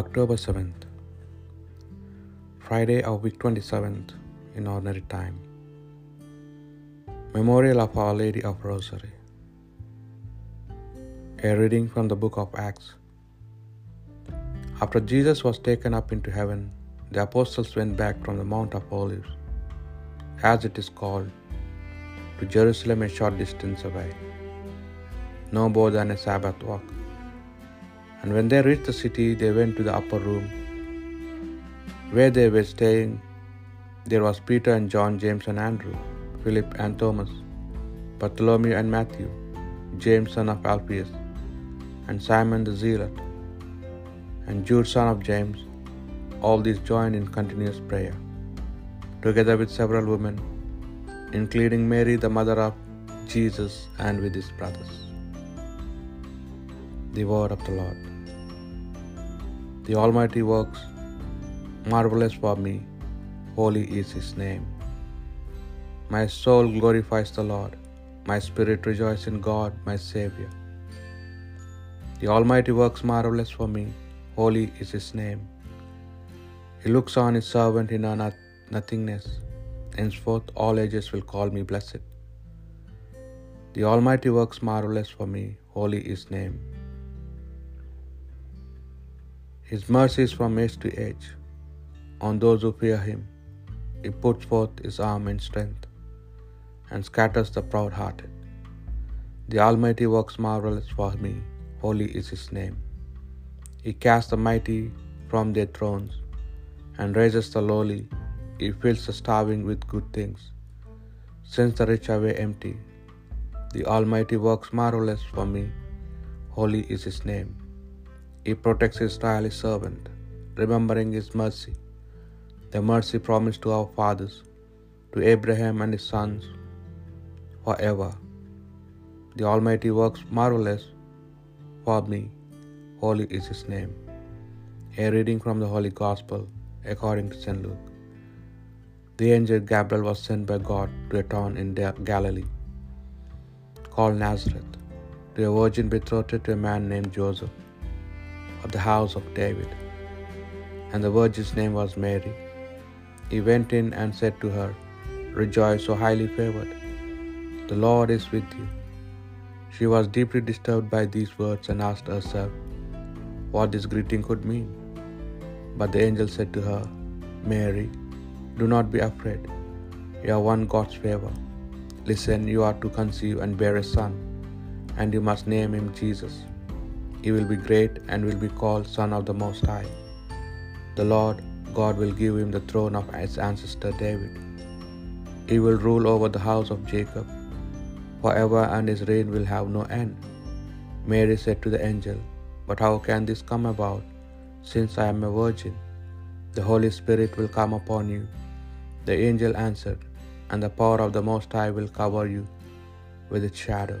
October 7th, Friday of week 27th in ordinary time. Memorial of Our Lady of Rosary. A reading from the book of Acts. After Jesus was taken up into heaven, the apostles went back from the Mount of Olives, as it is called, to Jerusalem, a short distance away, no more than a Sabbath walk. And when they reached the city, they went to the upper room where they were staying. There was Peter and John, James and Andrew, Philip and Thomas, Bartholomew and Matthew, James son of Alphaeus, and Simon the Zealot, and Jude son of James. All these joined in continuous prayer, together with several women, including Mary the mother of Jesus and with his brothers. The word of the Lord. The Almighty works marvelous for me. Holy is His name. My soul glorifies the Lord. My spirit rejoices in God, my Savior. The Almighty works marvelous for me. Holy is His name. He looks on His servant in our nothingness. Henceforth all ages will call me blessed. The Almighty works marvelous for me. Holy is His name. His mercy is from age to age. On those who fear Him, He puts forth His arm and strength and scatters the proud-hearted. The Almighty works marvelous for me. Holy is His name. He casts the mighty from their thrones and raises the lowly. He fills the starving with good things, sends the rich away empty. The Almighty works marvelous for me. Holy is His name. He protects Israel, His servant, remembering His mercy, the mercy promised to our fathers, to Abraham and his sons, forever. The Almighty works marvelous for me. Holy is His name. A reading from the Holy Gospel according to St. Luke. The angel Gabriel was sent by God to a town in Galilee called Nazareth, to a virgin betrothed to a man named Joseph, of the house of David, and the virgin's name was Mary. He went in and said to her, "Rejoice, O highly favored, the Lord is with you." She was deeply disturbed by these words and asked herself what this greeting could mean. But the angel said to her, "Mary, do not be afraid. You have won God's favor. Listen, you are to conceive and bear a son, and you must name him Jesus. He will be great and will be called Son of the Most High. The Lord God will give him the throne of his ancestor David. He will rule over the house of Jacob forever, and his reign will have no end." Mary said to the angel, "But how can this come about, since I am a virgin?" "The Holy Spirit will come upon you," the angel answered, "and the power of the Most High will cover you with its shadow.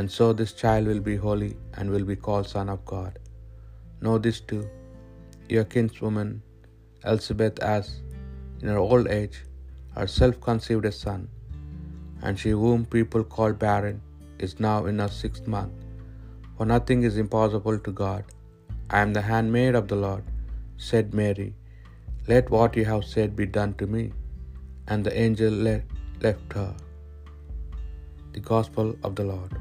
And so this child will be holy and will be called Son of God. Know this too, your kinswoman Elizabeth has in her old age herself conceived a son, and she whom people call barren is now in her sixth month, for nothing is impossible to God." "I am the handmaid of the Lord," said Mary. "Let what you have said be done to me." And the angel left her. The Gospel of the Lord.